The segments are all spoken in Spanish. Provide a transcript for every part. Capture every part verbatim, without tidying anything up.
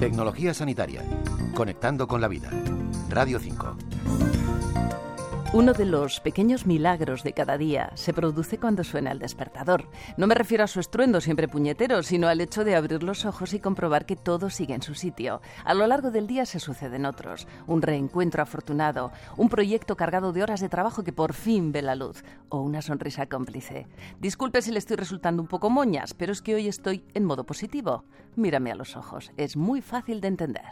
Tecnología sanitaria, conectando con la vida. Radio cinco. Uno de los pequeños milagros de cada día se produce cuando suena el despertador. No me refiero a su estruendo siempre puñetero, sino al hecho de abrir los ojos y comprobar que todo sigue en su sitio. A lo largo del día se suceden otros. Un reencuentro afortunado, un proyecto cargado de horas de trabajo que por fin ve la luz, o una sonrisa cómplice. Disculpe si le estoy resultando un poco moñas, pero es que hoy estoy en modo positivo. Mírame a los ojos, es muy fácil de entender.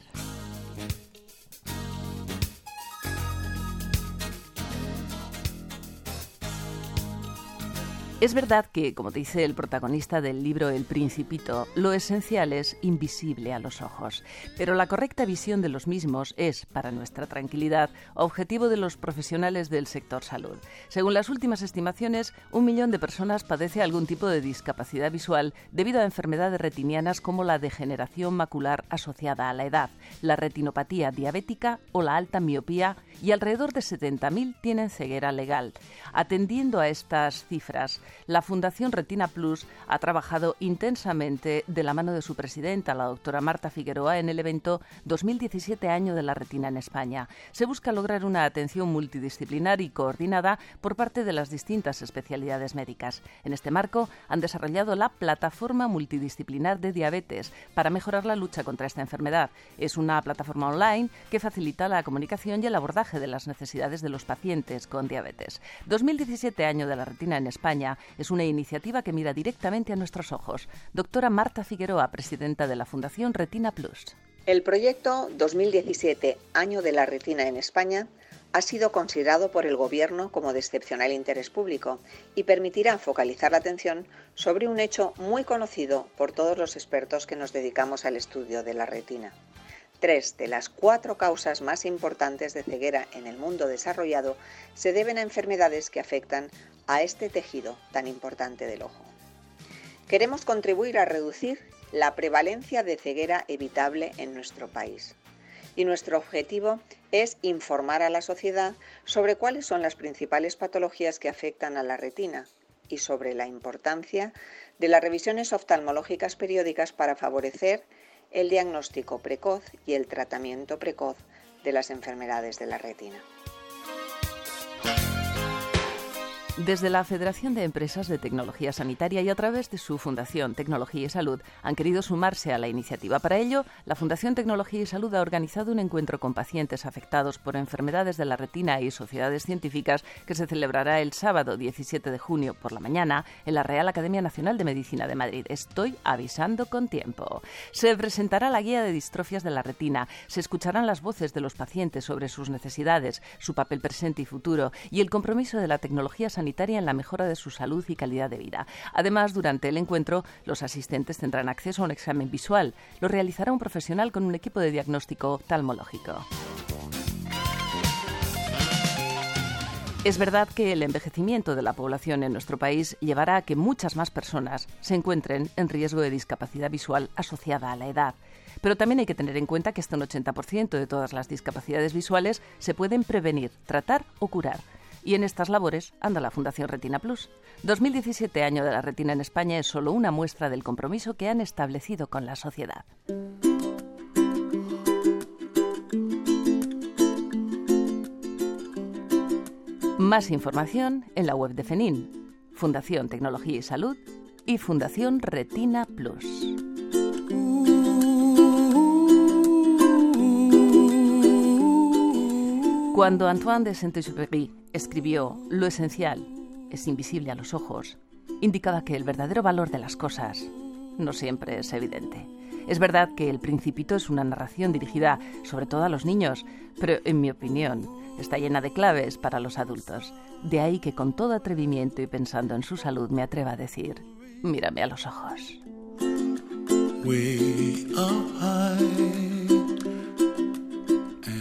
Es verdad que, como dice el protagonista del libro El Principito, lo esencial es invisible a los ojos, pero la correcta visión de los mismos es, para nuestra tranquilidad, objetivo de los profesionales del sector salud. Según las últimas estimaciones, un millón de personas padece algún tipo de discapacidad visual debido a enfermedades retinianas como la degeneración macular asociada a la edad, la retinopatía diabética o la alta miopía, y alrededor de setenta mil tienen ceguera legal. Atendiendo a estas cifras, la Fundación Retina Plus ha trabajado intensamente de la mano de su presidenta, la doctora Marta Figueroa, en el evento dos mil diecisiete Año de la Retina en España. Se busca lograr una atención multidisciplinar y coordinada por parte de las distintas especialidades médicas. En este marco han desarrollado la Plataforma Multidisciplinar de Diabetes para mejorar la lucha contra esta enfermedad. Es una plataforma online que facilita la comunicación y el abordaje de las necesidades de los pacientes con diabetes. dos mil diecisiete Año de la Retina en España es una iniciativa que mira directamente a nuestros ojos. Doctora Marta Figueroa, presidenta de la Fundación Retina Plus. El proyecto dos mil diecisiete Año de la Retina en España ha sido considerado por el Gobierno como de excepcional interés público y permitirá focalizar la atención sobre un hecho muy conocido por todos los expertos que nos dedicamos al estudio de la retina. Tres de las cuatro causas más importantes de ceguera en el mundo desarrollado se deben a enfermedades que afectan a este tejido tan importante del ojo. Queremos contribuir a reducir la prevalencia de ceguera evitable en nuestro país. Y nuestro objetivo es informar a la sociedad sobre cuáles son las principales patologías que afectan a la retina y sobre la importancia de las revisiones oftalmológicas periódicas para favorecer el diagnóstico precoz y el tratamiento precoz de las enfermedades de la retina. Desde la Federación de Empresas de Tecnología Sanitaria y a través de su Fundación Tecnología y Salud han querido sumarse a la iniciativa. Para ello, la Fundación Tecnología y Salud ha organizado un encuentro con pacientes afectados por enfermedades de la retina y sociedades científicas que se celebrará el sábado diecisiete de junio por la mañana en la Real Academia Nacional de Medicina de Madrid. Estoy avisando con tiempo. Se presentará la guía de distrofias de la retina, se escucharán las voces de los pacientes sobre sus necesidades, su papel presente y futuro y el compromiso de la tecnología sanitaria en la mejora de su salud y calidad de vida. Además, durante el encuentro, los asistentes tendrán acceso a un examen visual. Lo realizará un profesional con un equipo de diagnóstico oftalmológico. Es verdad que el envejecimiento de la población en nuestro país llevará a que muchas más personas se encuentren en riesgo de discapacidad visual asociada a la edad. Pero también hay que tener en cuenta que hasta un ochenta por ciento de todas las discapacidades visuales se pueden prevenir, tratar o curar. Y en estas labores anda la Fundación Retina Plus. dos mil diecisiete Año de la Retina en España es solo una muestra del compromiso que han establecido con la sociedad. Más información en la web de FENIN, Fundación Tecnología y Salud y Fundación Retina Plus. Cuando Antoine de Saint-Exupéry escribió «Lo esencial es invisible a los ojos», indicaba que el verdadero valor de las cosas no siempre es evidente. Es verdad que El Principito es una narración dirigida sobre todo a los niños, pero en mi opinión está llena de claves para los adultos. De ahí que con todo atrevimiento y pensando en su salud me atreva a decir «Mírame a los ojos». We are high.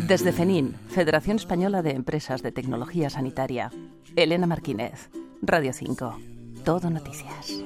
Desde FENIN, Federación Española de Empresas de Tecnología Sanitaria, Elena Marquínez, Radio cinco, Todo Noticias.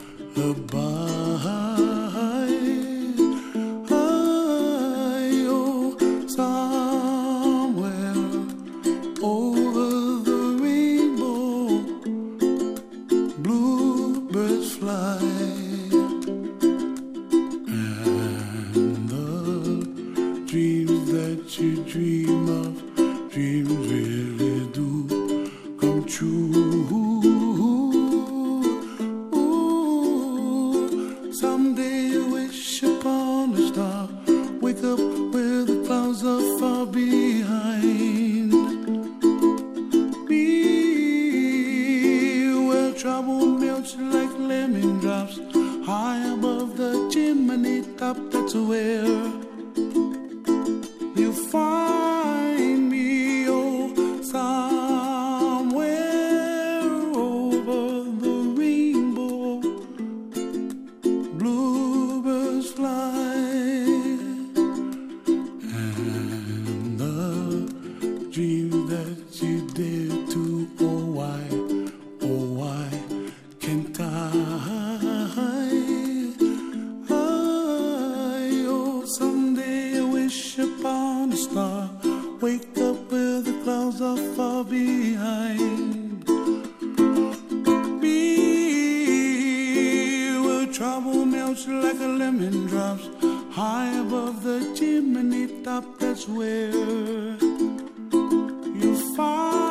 raindrops high above the chimney top. That's where you find me, oh, somewhere over the rainbow, bluebirds fly, and the dream that you did to, oh, why, oh, why can't I? Upon a star, wake up where the clouds are far behind. Be where trouble melts like a lemon drops high above the chimney top. That's where you find.